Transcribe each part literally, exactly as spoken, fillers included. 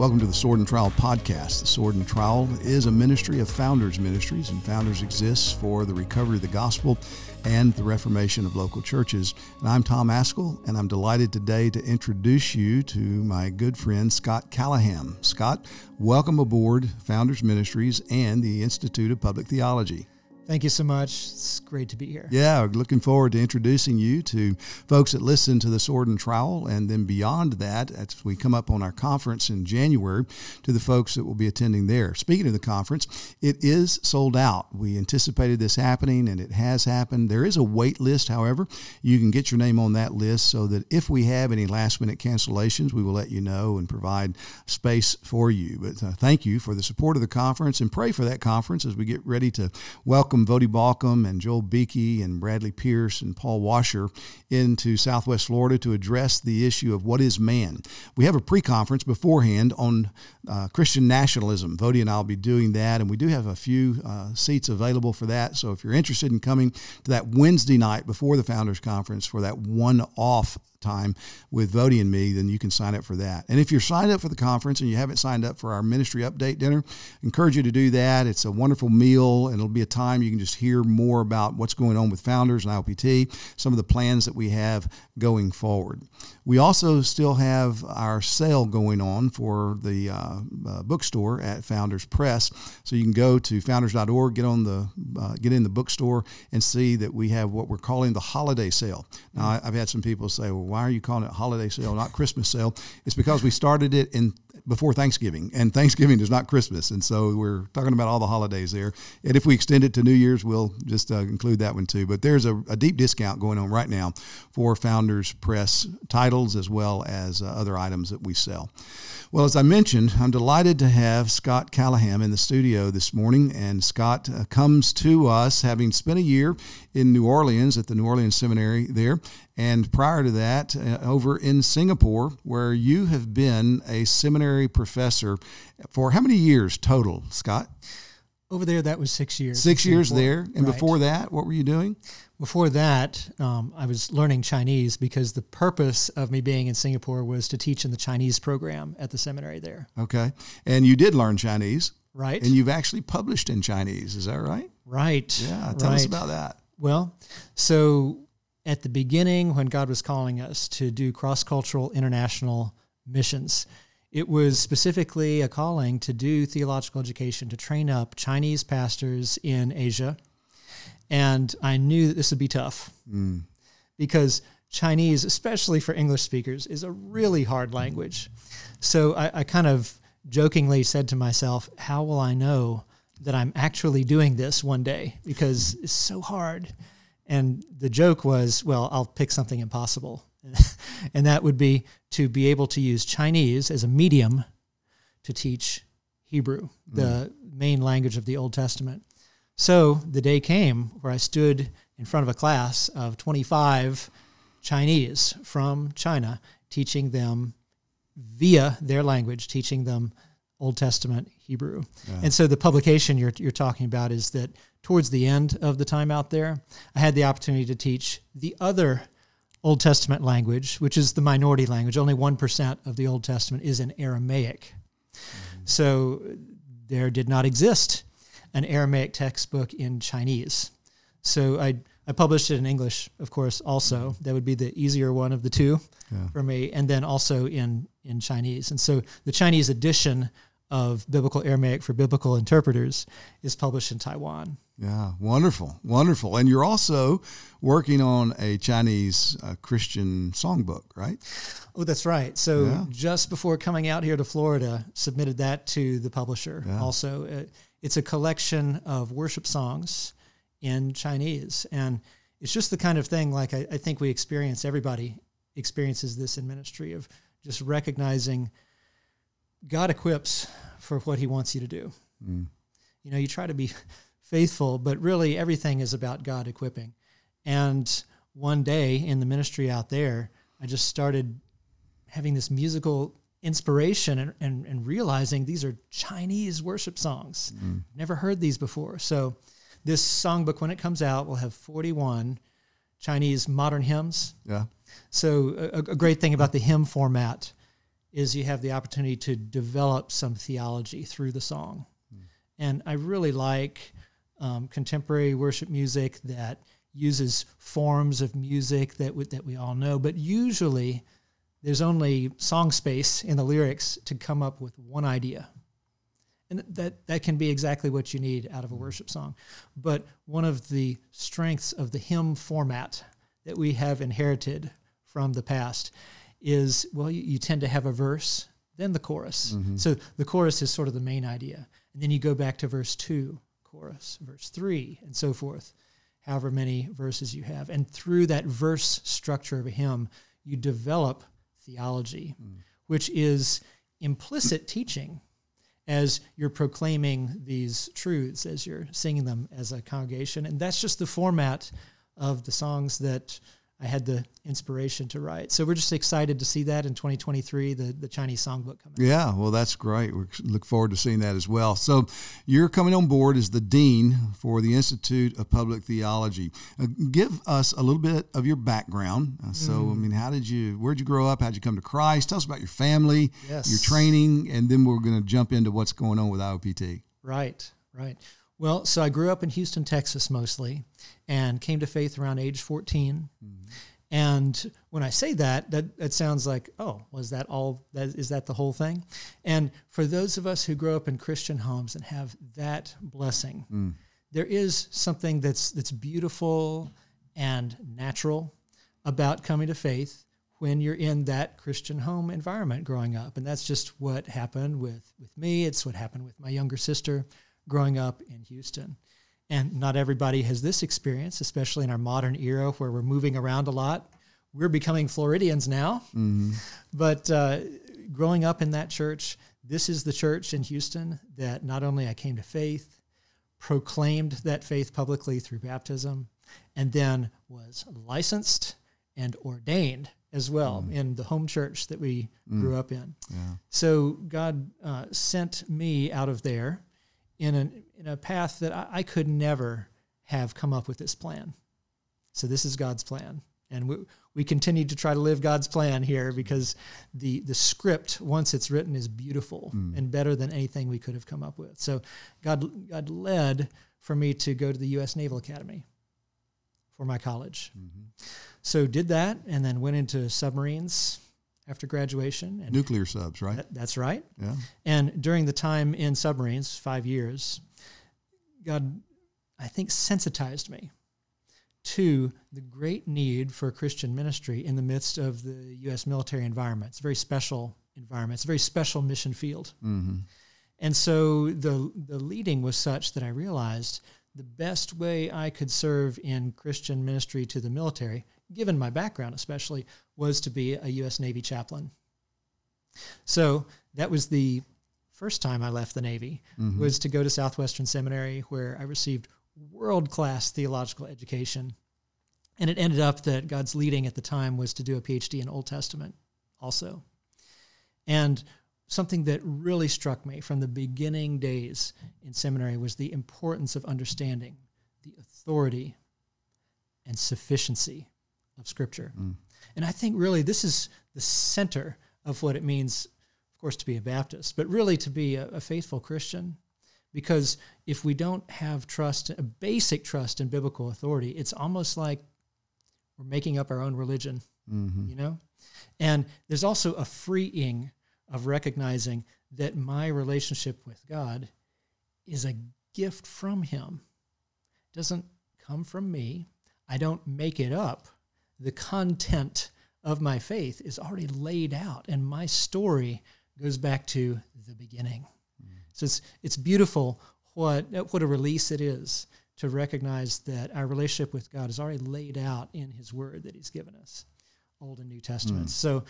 Welcome to the Sword and Trowel podcast. The Sword and Trowel is a ministry of Founders Ministries, and Founders exists for the recovery of the gospel and the reformation of local churches. And I'm Tom Ascol, and I'm delighted today to introduce you to my good friend, Scott Callaham. Scott, welcome aboard Founders Ministries and the Institute of Public Theology. Thank you so much. It's great to be here. Yeah, looking forward to introducing you to folks that listen to the Sword and Trowel, and then beyond that, as we come up on our conference in January, to the folks that will be attending there. Speaking of the conference, it is sold out. We anticipated this happening, and it has happened. There is a wait list, however. You can get your name on that list so that if we have any last-minute cancellations, we will let you know and provide space for you. But uh, thank you for the support of the conference, and pray for that conference as we get ready to welcome Voddie Baucham and Joel Beeke and Bradley Pierce and Paul Washer into Southwest Florida to address the issue of what is man. We have a pre-conference beforehand on uh, Christian nationalism. Voddie and I will be doing that, and we do have a few uh, seats available for that. So if you're interested in coming to that Wednesday night before the Founders Conference for that one-off time with Voddie and me, then you can sign up for that. And if you're signed up for the conference and you haven't signed up for our ministry update dinner, I encourage you to do that. It's a wonderful meal, and it'll be a time you can just hear more about what's going on with Founders and I O P T, some of the plans that we have going forward. We also still have our sale going on for the uh, uh, bookstore at Founders Press. So you can go to founders dot org, get on the uh, get in the bookstore, and see that we have what we're calling the holiday sale. Now, I've had some people say, well, why are you calling it holiday sale, not Christmas sale? It's because we started it in before Thanksgiving, and Thanksgiving is not Christmas. And so we're talking about all the holidays there. And if we extend it to New Year's, we'll just uh, include that one too. But there's a, a deep discount going on right now for Founders Press titles as well as uh, other items that we sell. Well, as I mentioned, I'm delighted to have Scott Callaham in the studio this morning. And Scott uh, comes to us having spent a year in New Orleans at the New Orleans Seminary there. And prior to that, uh, over in Singapore, where you have been a seminary professor for how many years total, Scott? Over there, that was six years. Six years there. And right. Before that, what were you doing? Before that, um, I was learning Chinese, because the purpose of me being in Singapore was to teach in the Chinese program at the seminary there. Okay. And you did learn Chinese. Right. And you've actually published in Chinese. Is that right? Right. Yeah. Tell right. us about that. Well, so... at the beginning, when God was calling us to do cross-cultural international missions, it was specifically a calling to do theological education, to train up Chinese pastors in Asia. And I knew that this would be tough mm. because Chinese, especially for English speakers, is a really hard language. So I, I kind of jokingly said to myself, how will I know that I'm actually doing this one day? Because it's so hard. And the joke was, well, I'll pick something impossible. And that would be to be able to use Chinese as a medium to teach Hebrew, mm. the main language of the Old Testament. So the day came where I stood in front of a class of twenty-five Chinese from China, teaching them via their language, teaching them Old Testament Hebrew. Yeah. And so the publication you're you're talking about is that towards the end of the time out there, I had the opportunity to teach the other Old Testament language, which is the minority language. Only one percent of the Old Testament is in Aramaic. Mm-hmm. So there did not exist an Aramaic textbook in Chinese. So I I published it in English, of course, also. That would be the easier one of the two yeah. for me, and then also in, in Chinese. And so the Chinese edition of Biblical Aramaic for Biblical Interpreters is published in Taiwan. Yeah, wonderful, wonderful. And you're also working on a Chinese uh, Christian songbook, right? Oh, that's right. So yeah. just before coming out here to Florida, submitted that to the publisher yeah. also. It, it's a collection of worship songs in Chinese. And it's just the kind of thing, like I, I think we experience, everybody experiences this in ministry, of just recognizing God equips for what he wants you to do. Mm. You know, you try to be faithful, but really everything is about God equipping. And one day in the ministry out there, I just started having this musical inspiration and, and, and realizing these are Chinese worship songs. Mm. Never heard these before. So this songbook, when it comes out, will have forty-one Chinese modern hymns. Yeah. So a, a great thing about the hymn format is you have the opportunity to develop some theology through the song. Mm. And I really like um, contemporary worship music that uses forms of music that we, that we all know, but usually there's only song space in the lyrics to come up with one idea. And that, that can be exactly what you need out of a worship song. But one of the strengths of the hymn format that we have inherited from the past is, well, you, you tend to have a verse, then the chorus. Mm-hmm. So the chorus is sort of the main idea. And then you go back to verse two, chorus, verse three, and so forth, however many verses you have. And through that verse structure of a hymn, you develop theology, mm. which is implicit teaching as you're proclaiming these truths, as you're singing them as a congregation. And that's just the format of the songs that I had the inspiration to write. So we're just excited to see that in twenty twenty-three, the, the Chinese songbook coming out. Yeah, well, that's great. We look forward to seeing that as well. So you're coming on board as the dean for the Institute of Public Theology. Uh, give us a little bit of your background. Uh, so, mm. I mean, how did you, where'd you grow up? How'd you come to Christ? Tell us about your family, yes. your training, and then we're going to jump into what's going on with I O P T. Right, right. Well, so I grew up in Houston, Texas, mostly, and came to faith around age fourteen. Mm-hmm. And when I say that, that, that sounds like, oh, was that all? That, is that the whole thing? And for those of us who grow up in Christian homes and have that blessing, mm. there is something that's that's beautiful and natural about coming to faith when you're in that Christian home environment growing up. And that's just what happened with, with me. It's what happened with my younger sister growing up in Houston. And not everybody has this experience, especially in our modern era where we're moving around a lot. We're becoming Floridians now. Mm-hmm. But uh, growing up in that church, this is the church in Houston that not only I came to faith, proclaimed that faith publicly through baptism, and then was licensed and ordained as well mm. in the home church that we mm. grew up in. Yeah. So God uh, sent me out of there in an in a path that I, I could never have come up with this plan. So this is God's plan. And we we continue to try to live God's plan here because the the script, once it's written, is beautiful mm. and better than anything we could have come up with. So God God led for me to go to the U S Naval Academy for my college. Mm-hmm. So did that and then went into submarines after graduation. And nuclear subs, right? That, that's right. Yeah. And during the time in submarines, five years, God, I think, sensitized me to the great need for Christian ministry in the midst of the U S military environment. It's a very special environment. It's a very special mission field. Mm-hmm. And so the the leading was such that I realized the best way I could serve in Christian ministry to the military, given my background especially, was to be a U S Navy chaplain. So that was the first time I left the Navy, mm-hmm. was to go to Southwestern Seminary, where I received world-class theological education. And it ended up that God's leading at the time was to do a P H D in Old Testament also. And something that really struck me from the beginning days in seminary was the importance of understanding the authority and sufficiency of Scripture. Mm. And I think really this is the center of what it means, of course, to be a Baptist, but really to be a, a faithful Christian. Because if we don't have trust, a basic trust in biblical authority, it's almost like we're making up our own religion, mm-hmm. you know? And there's also a freeing of recognizing that my relationship with God is a gift from Him. It doesn't come from me. I don't make it up. The content of my faith is already laid out, and my story goes back to the beginning. Mm. So it's it's beautiful what what a release it is to recognize that our relationship with God is already laid out in His Word that He's given us, Old and New Testaments. Mm. So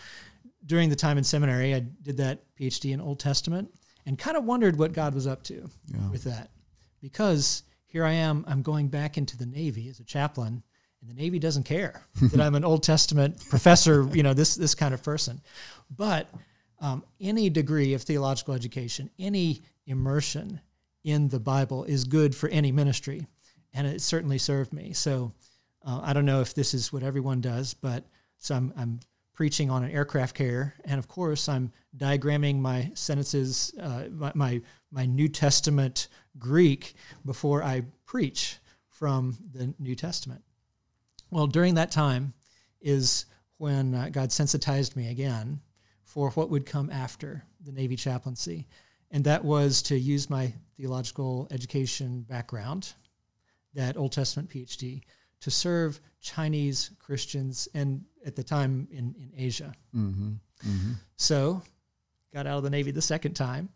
during the time in seminary, I did that P H D in Old Testament and kind of wondered what God was up to yeah. with that, because here I am, I'm going back into the Navy as a chaplain, and the Navy doesn't care that I'm an Old Testament professor, you know, this this kind of person. But um, any degree of theological education, any immersion in the Bible is good for any ministry, and it certainly served me. So uh, I don't know if this is what everyone does, but so I'm, I'm preaching on an aircraft carrier, and of course I'm diagramming my sentences, uh, my, my my New Testament Greek before I preach from the New Testament. Well, during that time is when uh, God sensitized me again for what would come after the Navy chaplaincy, and that was to use my theological education background, that Old Testament P H D, to serve Chinese Christians, and at the time in, in Asia. Mm-hmm. Mm-hmm. So, got out of the Navy the second time.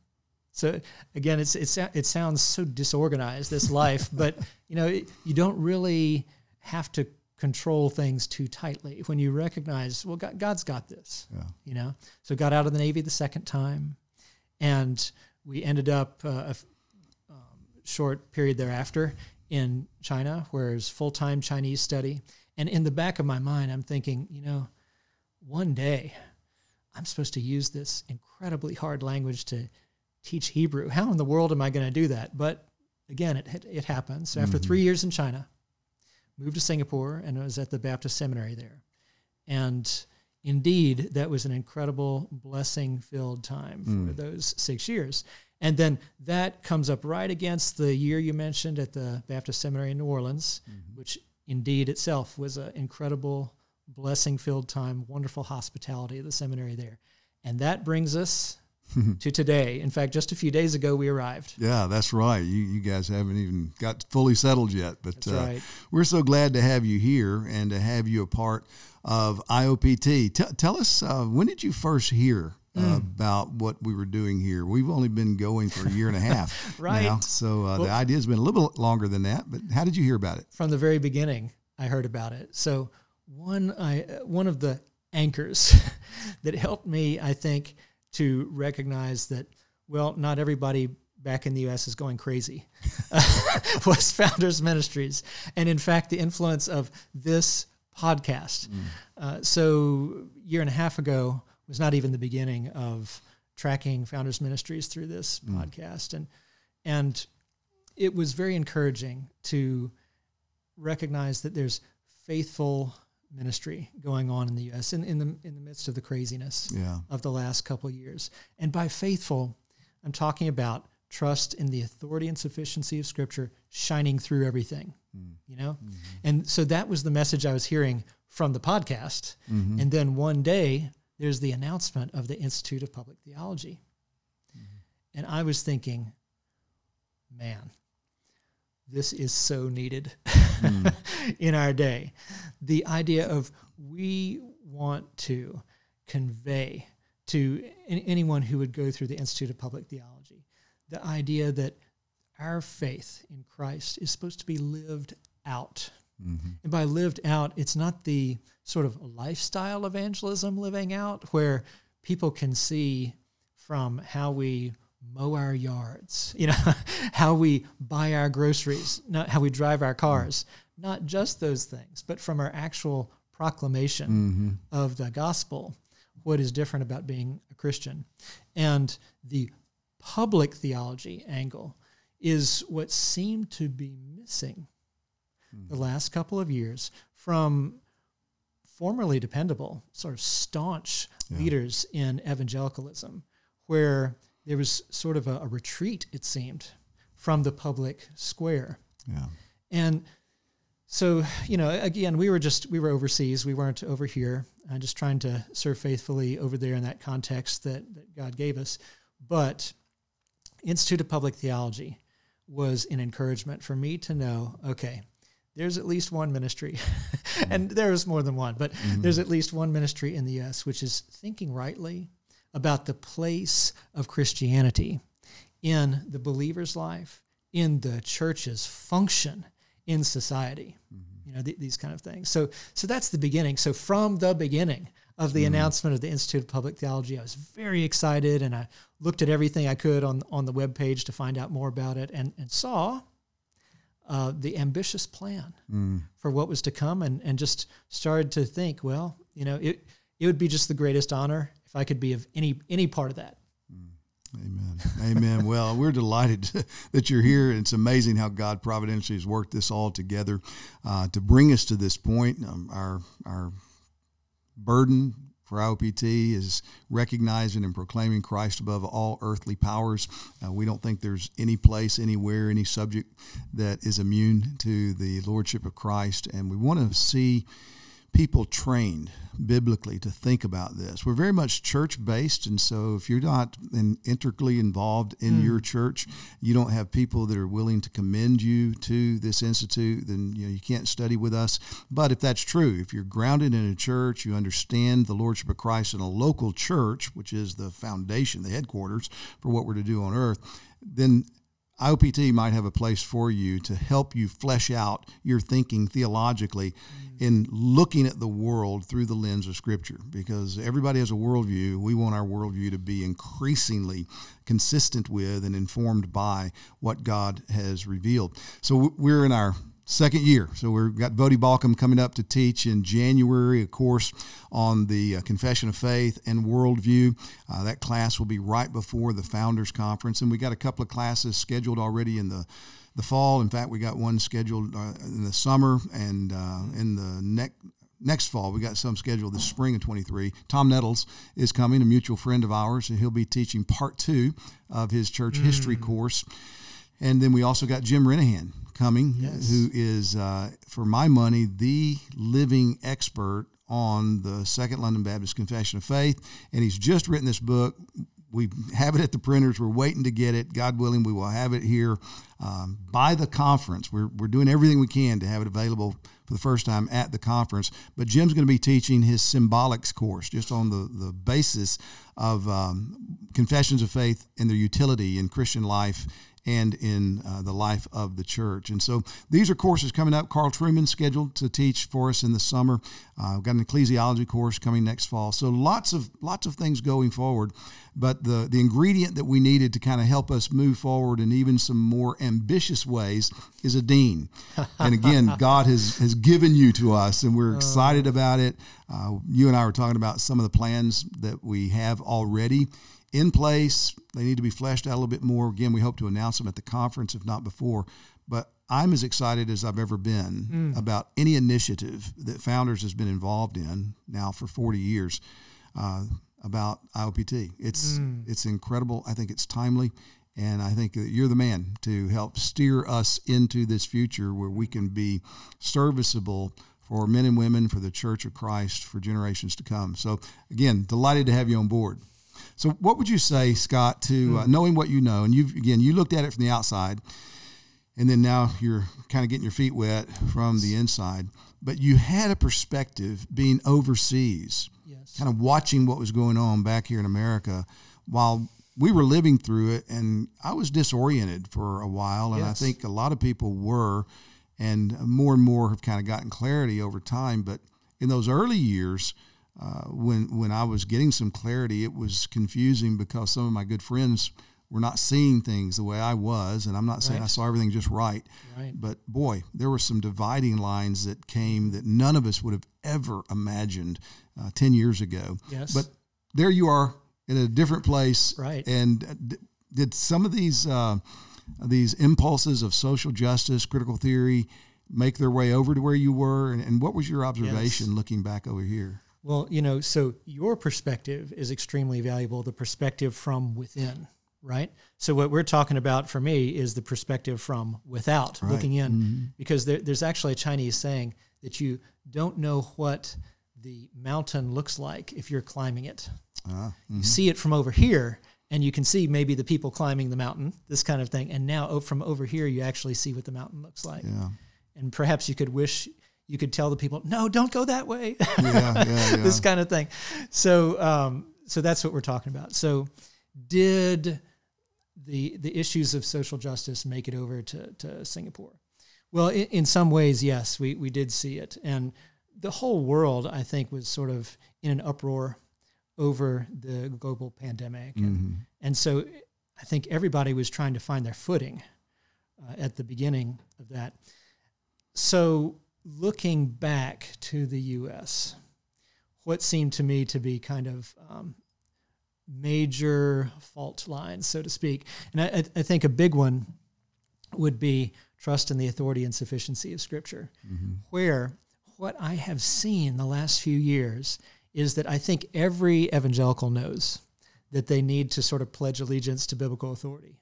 So again, it's it's it sounds so disorganized, this life, but you know, it, you don't really have to control things too tightly when you recognize, well, God, God's got this. Yeah. You know, so got out of the Navy the second time, and we ended up uh, a f- um, short period thereafter in China, where it's full-time Chinese study. And in the back of my mind, I'm thinking, you know, one day I'm supposed to use this incredibly hard language to teach Hebrew. How in the world am I going to do that? But again, it it, it happens. So mm-hmm. after three years in China, moved to Singapore, and I was at the Baptist Seminary there. And indeed, that was an incredible blessing-filled time mm. for those six years. And then that comes up right against the year you mentioned at the Baptist Seminary in New Orleans, mm-hmm. which indeed itself was an incredible, blessing-filled time, wonderful hospitality of the seminary there. And that brings us to today. In fact, just a few days ago, we arrived. Yeah, that's right. You you guys haven't even got fully settled yet, but that's right. uh, we're so glad to have you here and to have you a part of I O P T. T- tell us, uh, when did you first hear Mm. about what we were doing here? We've only been going for a year and a half right. now, so uh, well, the idea's been a little bit longer than that, but how did you hear about it? From the very beginning, I heard about it. So one I uh, one of the anchors that helped me, I think, to recognize that, well, not everybody back in the U S is going crazy, uh, was Founders Ministries, and in fact, the influence of this podcast. Mm. Uh, so a year and a half ago, was not even the beginning of tracking Founders Ministries through this mm. podcast. And and it was very encouraging to recognize that there's faithful ministry going on in the U S in, in the in the midst of the craziness yeah. of the last couple of years. And by faithful, I'm talking about trust in the authority and sufficiency of Scripture shining through everything, mm. you know? Mm-hmm. And so that was the message I was hearing from the podcast. Mm-hmm. And then one day, there's the announcement of the Institute of Public Theology. Mm-hmm. And I was thinking, man, this is so needed mm. in our day. The idea of we want to convey to anyone who would go through the Institute of Public Theology the idea that our faith in Christ is supposed to be lived out. Mm-hmm. And by lived out, it's not the sort of lifestyle evangelism living out where people can see from how we mow our yards, you know, how we buy our groceries, not how we drive our cars, not just those things, but from our actual proclamation mm-hmm. of the gospel, what is different about being a Christian. And the public theology angle is what seemed to be missing the last couple of years from formerly dependable, sort of staunch yeah. leaders in evangelicalism, where there was sort of a, a retreat, it seemed, from the public square. Yeah. And so, you know, again, we were just, we were overseas. We weren't over here. I'm just trying to serve faithfully over there in that context that, that God gave us. But Institute of Public Theology was an encouragement for me to know, okay, there's at least one ministry, and there is more than one, but mm-hmm. there's at least one ministry in the U S which is thinking rightly about the place of Christianity in the believer's life, in the church's function, in society, mm-hmm. you know, th- these kind of things. So so that's the beginning. So from the beginning of the mm-hmm. announcement of the Institute of Public Theology, I was very excited, and I looked at everything I could on, on the webpage to find out more about it, and, and saw Uh, the ambitious plan mm. for what was to come, and, and just started to think, well, you know, it it would be just the greatest honor if I could be of any any part of that. Mm. Amen. Amen. Well, we're delighted that you're here. It's amazing how God providentially has worked this all together uh, to bring us to this point. Um, our our burden for I O P T is recognizing and proclaiming Christ above all earthly powers. Uh, we don't think there's any place, anywhere, any subject that is immune to the lordship of Christ. And we want to see people trained biblically to think about this. We're very much church-based, and so if you're not in, integrally involved in mm. your church, you don't have people that are willing to commend you to this institute, then you know, you can't study with us. But if that's true, if you're grounded in a church, you understand the lordship of Christ in a local church, which is the foundation, the headquarters for what we're to do on earth, then I O P T might have a place for you to help you flesh out your thinking theologically in looking at the world through the lens of Scripture, because everybody has a worldview. We want our worldview to be increasingly consistent with and informed by what God has revealed. So we're in our second year. So we've got Voddie Baucham coming up to teach in January, a course on the uh, Confession of Faith and Worldview. Uh, that class will be right before the Founders Conference. And we got a couple of classes scheduled already in the, the fall. In fact, we got one scheduled uh, in the summer and uh, in the next Next fall, we got some scheduled this spring of twenty-three. Tom Nettles is coming, a mutual friend of ours, and he'll be teaching part two of his church mm. history course. And then we also got Jim Renahan coming, yes. who is, uh, for my money, the living expert on the Second London Baptist Confession of Faith. And he's just written this book. We have it at the printers. We're waiting to get it. God willing, we will have it here um, by the conference. We're, we're doing everything we can to have it available for the first time at the conference. But Jim's going to be teaching his symbolics course just on the, the basis of um, confessions of faith and their utility in Christian life and in uh, the life of the church. And so these are courses coming up. Carl Truman's scheduled to teach for us in the summer. Uh, we've got an ecclesiology course coming next fall. So lots of lots of things going forward. But the, the ingredient that we needed to kind of help us move forward in even some more ambitious ways is a dean. And again, God has, has given you to us, and we're excited about it. Uh, you and I were talking about some of the plans that we have already in place. They need to be fleshed out a little bit more. Again, we hope to announce them at the conference, if not before. But I'm as excited as I've ever been mm. about any initiative that Founders has been involved in now for forty years uh, about I O P T. It's mm. it's incredible. I think it's timely. And I think that you're the man to help steer us into this future where we can be serviceable for men and women, for the Church of Christ, for generations to come. So, again, delighted to have you on board. So what would you say, Scott, to uh, knowing what you know, and you've, again, you looked at it from the outside, and then now you're kind of getting your feet wet from the inside, but you had a perspective being overseas, yes. kind of watching what was going on back here in America while we were living through it, and I was disoriented for a while, and yes. I think a lot of people were, and more and more have kind of gotten clarity over time, but in those early years, Uh, when when I was getting some clarity, it was confusing because some of my good friends were not seeing things the way I was, and I'm not saying right. I saw everything just right, right, but boy, there were some dividing lines that came that none of us would have ever imagined uh, ten years ago. Yes. But there you are in a different place. Right. And did some of these uh, these impulses of social justice, critical theory, make their way over to where you were? And, and what was your observation yes. looking back over here? Well, you know, so your perspective is extremely valuable, the perspective from within, right? So what we're talking about for me is the perspective from without, right. looking in, mm-hmm. because there, there's actually a Chinese saying that you don't know what the mountain looks like if you're climbing it. Uh, mm-hmm. You see it from over here, and you can see maybe the people climbing the mountain, this kind of thing, and now from over here you actually see what the mountain looks like. Yeah. And perhaps you could wish... you could tell the people, no, don't go that way, yeah, yeah, yeah. this kind of thing. So um, so that's what we're talking about. So did the the issues of social justice make it over to, to Singapore? Well, in, in some ways, yes, we, we did see it. And the whole world, I think, was sort of in an uproar over the global pandemic. Mm-hmm. And, and so I think everybody was trying to find their footing uh, at the beginning of that. So... looking back to the U S, what seemed to me to be kind of um, major fault lines, so to speak, and I, I think a big one would be trust in the authority and sufficiency of Scripture, mm-hmm. where what I have seen the last few years is that I think every evangelical knows that they need to sort of pledge allegiance to biblical authority.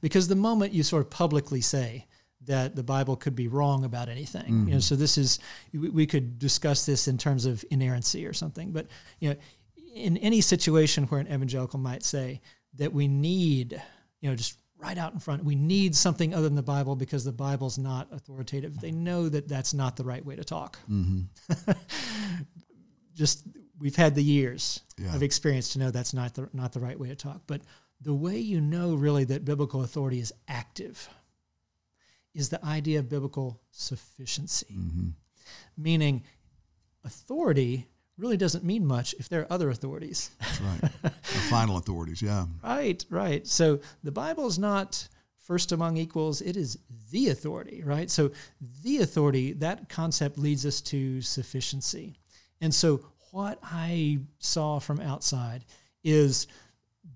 Because the moment you sort of publicly say that the Bible could be wrong about anything, mm-hmm. you know, so this is, we could discuss this in terms of inerrancy or something, but, you know, in any situation where an evangelical might say that we need, you know, just right out in front, we need something other than the Bible because the Bible's not authoritative, they know that that's not the right way to talk. Mm-hmm. Just, we've had the years yeah. of experience to know that's not the, not the right way to talk. But the way you know really that biblical authority is active is the idea of biblical sufficiency, mm-hmm. meaning authority really doesn't mean much if there are other authorities. That's right. The final authorities, yeah. Right, right. So the Bible is not first among equals. It is the authority, right? So the authority, that concept leads us to sufficiency. And so what I saw from outside is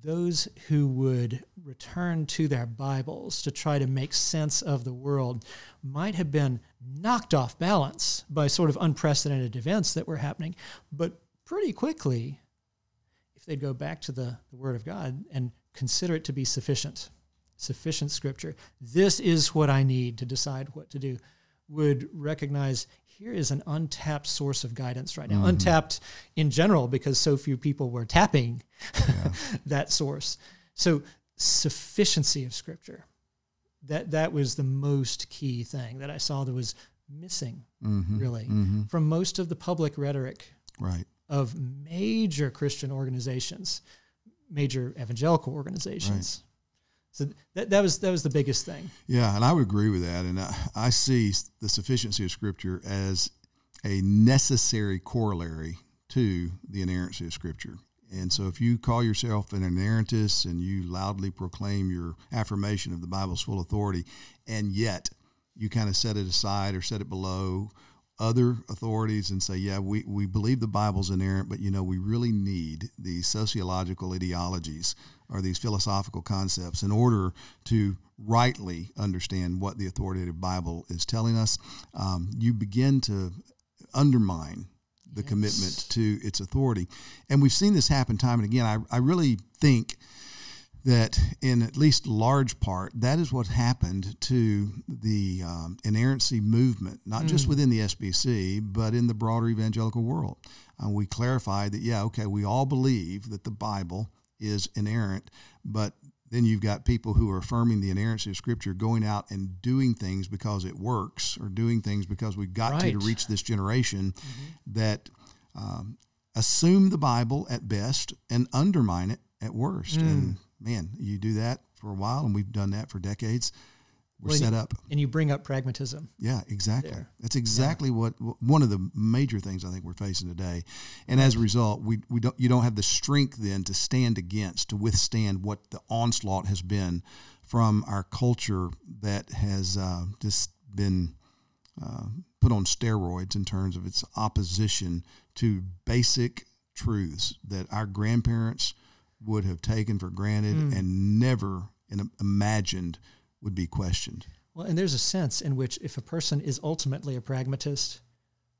those who would return to their Bibles to try to make sense of the world might have been knocked off balance by sort of unprecedented events that were happening. But pretty quickly, if they'd go back to the, the Word of God and consider it to be sufficient, sufficient Scripture, this is what I need to decide what to do, would recognize here is an untapped source of guidance right now. Mm-hmm. Untapped in general because so few people were tapping yeah. that source. So sufficiency of Scripture, that that was the most key thing that I saw that was missing, mm-hmm. really, mm-hmm. from most of the public rhetoric right. of major Christian organizations, major evangelical organizations. Right. So that that was that was the biggest thing. Yeah, and I would agree with that. And I, I see the sufficiency of Scripture as a necessary corollary to the inerrancy of Scripture. And so if you call yourself an inerrantist and you loudly proclaim your affirmation of the Bible's full authority, and yet you kind of set it aside or set it below other authorities and say, yeah, we, we believe the Bible's inerrant, but, you know, we really need these sociological ideologies or these philosophical concepts in order to rightly understand what the authoritative Bible is telling us, um, you begin to undermine the yes. commitment to its authority. And we've seen this happen time and again. I, I really think that in at least large part, that is what happened to the um, inerrancy movement, not mm. just within the S B C, but in the broader evangelical world. Uh, we clarified that, yeah, okay, we all believe that the Bible is inerrant, but then you've got people who are affirming the inerrancy of Scripture going out and doing things because it works or doing things because we've got right. to, to reach this generation mm-hmm. that um, assume the Bible at best and undermine it at worst. Mm. And man, you do that for a while, and we've done that for decades. We're well, set up. And you bring up pragmatism. Yeah, exactly. There. That's exactly yeah. what one of the major things I think we're facing today. And right. as a result, we we don't you don't have the strength then to stand against, to withstand what the onslaught has been from our culture that has uh, just been uh, put on steroids in terms of its opposition to basic truths that our grandparents would have taken for granted mm. and never imagined would be questioned. Well, and there's a sense in which if a person is ultimately a pragmatist,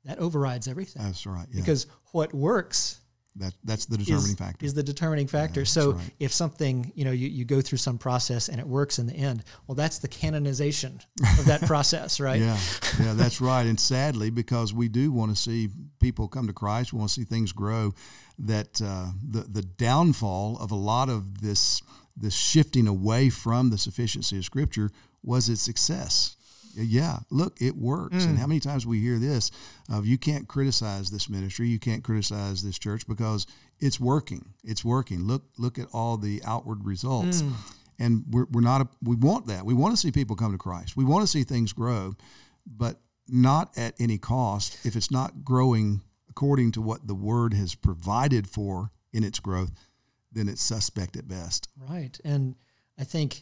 that overrides everything. That's right. Yeah. Because what works that that's the determining is, factor. Is the determining factor. Yeah, so right. if something, you know, you, you go through some process and it works in the end, well, that's the canonization of that process, right? Yeah, yeah, that's right. And sadly, because we do want to see people come to Christ, we want to see things grow, that uh, the the downfall of a lot of this this shifting away from the sufficiency of Scripture was its success. Yeah, look, it works. Mm. And how many times we hear this of you can't criticize this ministry, you can't criticize this church because it's working. It's working. Look, look at all the outward results. Mm. And we're we're not a, we want that. We want to see people come to Christ. We want to see things grow, but not at any cost if it's not growing according to what the Word has provided for in its growth. Then it's suspect at best. Right. And I think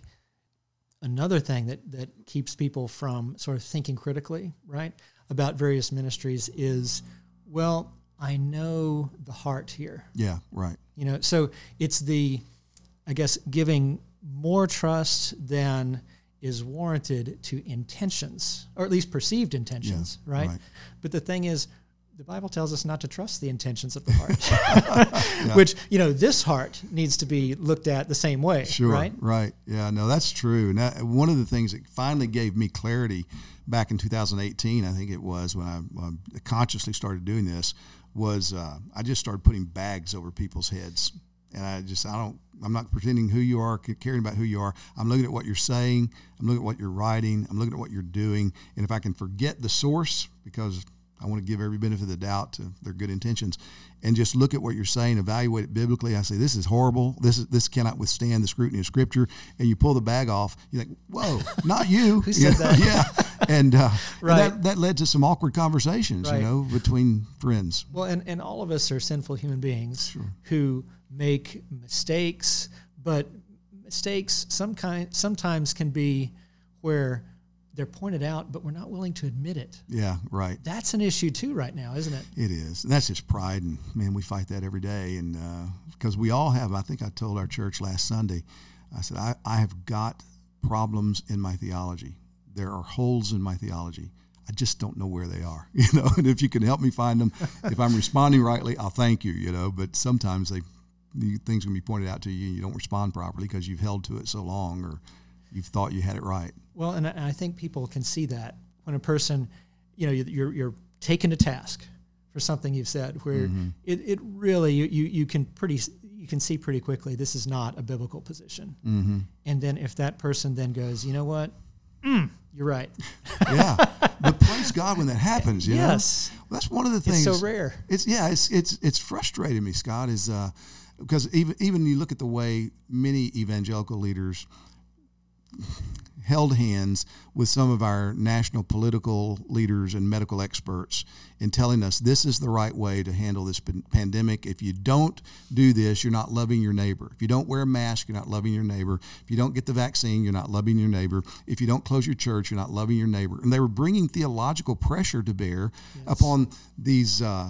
another thing that, that keeps people from sort of thinking critically, right, about various ministries is, well, I know the heart here. Yeah, right. You know, so it's the, I guess, giving more trust than is warranted to intentions, or at least perceived intentions, yeah, right? right? But the thing is, the Bible tells us not to trust the intentions of the heart, yeah. which, you know, this heart needs to be looked at the same way. Sure, right? Right. Yeah, no, that's true. And that, one of the things that finally gave me clarity back in two thousand eighteen, I think it was, when I, when I consciously started doing this, was uh, I just started putting bags over people's heads. And I just, I don't, I'm not pretending who you are, caring about who you are. I'm looking at what you're saying. I'm looking at what you're writing. I'm looking at what you're doing. And if I can forget the source, because I want to give every benefit of the doubt to their good intentions, and just look at what you're saying, evaluate it biblically. I say, this is horrible. This is, this cannot withstand the scrutiny of Scripture. And you pull the bag off. You're like, whoa, not you. Who said that? Yeah. And, uh, right. and that, that led to some awkward conversations, right. you know, between friends. Well, and, and all of us are sinful human beings sure. who make mistakes, but mistakes some kind, sometimes can be where they're pointed out, but we're not willing to admit it. Yeah, right. That's an issue too right now, isn't it? It is. And that's just pride, and man, we fight that every day. And uh, because we all have, I think I told our church last Sunday, I said, I, I have got problems in my theology. There are holes in my theology. I just don't know where they are, you know, and if you can help me find them, if I'm responding rightly, I'll thank you, you know, but sometimes they, things can be pointed out to you and you don't respond properly because you've held to it so long or you've thought you had it right. Well, and I think people can see that when a person, you know, you're you're taken to task for something you've said where mm-hmm. it, it really, you, you, you can pretty, you can see pretty quickly this is not a biblical position. Mm-hmm. And then if that person then goes, you know what, mm, you're right. Yeah. But praise God when that happens, you yes. know. Yes. Well, that's one of the things. It's so rare. It's, yeah, it's it's it's frustrating me, Scott, is... uh, because even even you look at the way many evangelical leaders held hands with some of our national political leaders and medical experts in telling us this is the right way to handle this pandemic. If you don't do this, you're not loving your neighbor. If you don't wear a mask, you're not loving your neighbor. If you don't get the vaccine, you're not loving your neighbor. If you don't close your church, you're not loving your neighbor. And they were bringing theological pressure to bear yes. upon these uh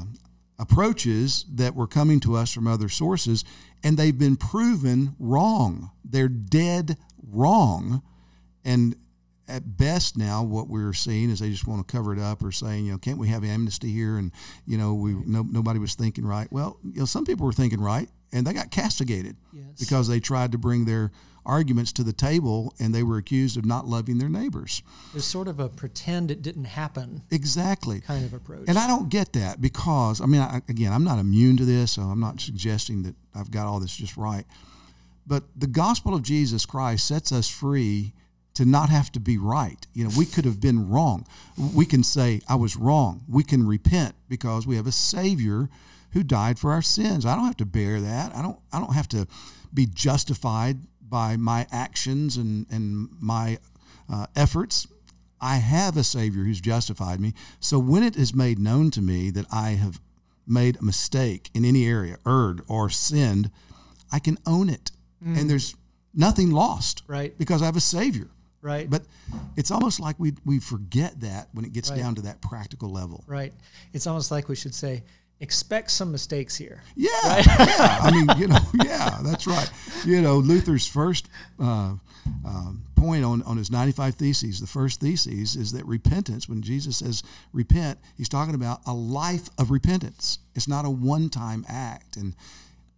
approaches that were coming to us from other sources, and they've been proven wrong. They're dead wrong. And at best now what we're seeing is they just want to cover it up or saying, you know, can't we have amnesty here? And, you know, we no, nobody was thinking right. Well, you know, some people were thinking right, and they got castigated yes. because they tried to bring their arguments to the table, and they were accused of not loving their neighbors. There's sort of a pretend it didn't happen. Exactly. Kind of approach. And I don't get that because, I mean, I, again, I'm not immune to this, so I'm not suggesting that I've got all this just right. But the gospel of Jesus Christ sets us free to not have to be right. You know, we could have been wrong. We can say, I was wrong. We can repent because we have a Savior who died for our sins. I don't have to bear that. I don't I don't have to be justified by my actions and, and my uh, efforts. I have a Savior who's justified me. So when it is made known to me that I have made a mistake in any area, erred or sinned, I can own it. Mm. And there's nothing lost right. because I have a Savior. Right. But it's almost like we we forget that when it gets right. down to that practical level. Right. It's almost like we should say, expect some mistakes here. Yeah, right? yeah. I mean, you know, yeah, that's right. You know, Luther's first uh, uh, point on, on his ninety-five Theses, the first thesis is that repentance, when Jesus says repent, he's talking about a life of repentance. It's not a one-time act. And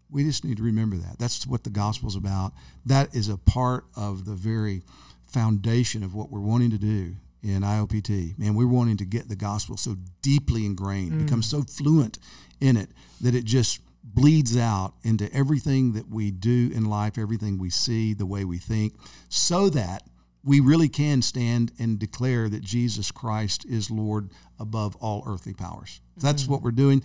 we just need to remember that. That's what the gospel's about. That is a part of the very foundation of what we're wanting to do in I O P T. Man, we're wanting to get the gospel so deeply ingrained, mm. become so fluent in it that it just bleeds out into everything that we do in life, everything we see, the way we think, so that we really can stand and declare that Jesus Christ is Lord above all earthly powers. That's mm. what we're doing.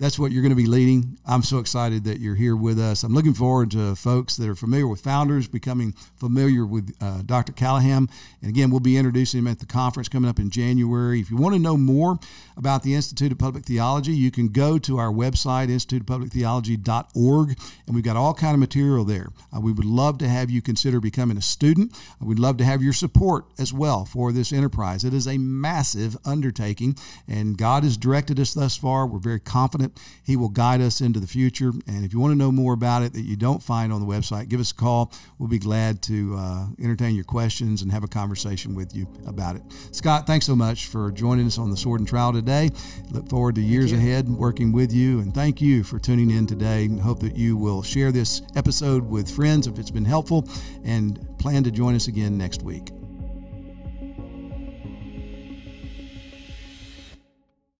That's what you're going to be leading. I'm so excited that you're here with us. I'm looking forward to folks that are familiar with Founders becoming familiar with uh, Doctor Callaham. And again, we'll be introducing him at the conference coming up in January. If you want to know more about the Institute of Public Theology, you can go to our website, institute of public theology dot org, and we've got all kind of material there. Uh, we would love to have you consider becoming a student. We'd love to have your support as well for this enterprise. It is a massive undertaking, and God has directed us thus far. We're very confident it. He will guide us into the future. And if you want to know more about it that you don't find on the website, give us a call. We'll be glad to uh, entertain your questions and have a conversation with you about it. Scott, thanks so much for joining us on The Sword and Trowel today. Look forward to years ahead working with you. And thank you for tuning in today. And hope that you will share this episode with friends if it's been helpful, and plan to join us again next week.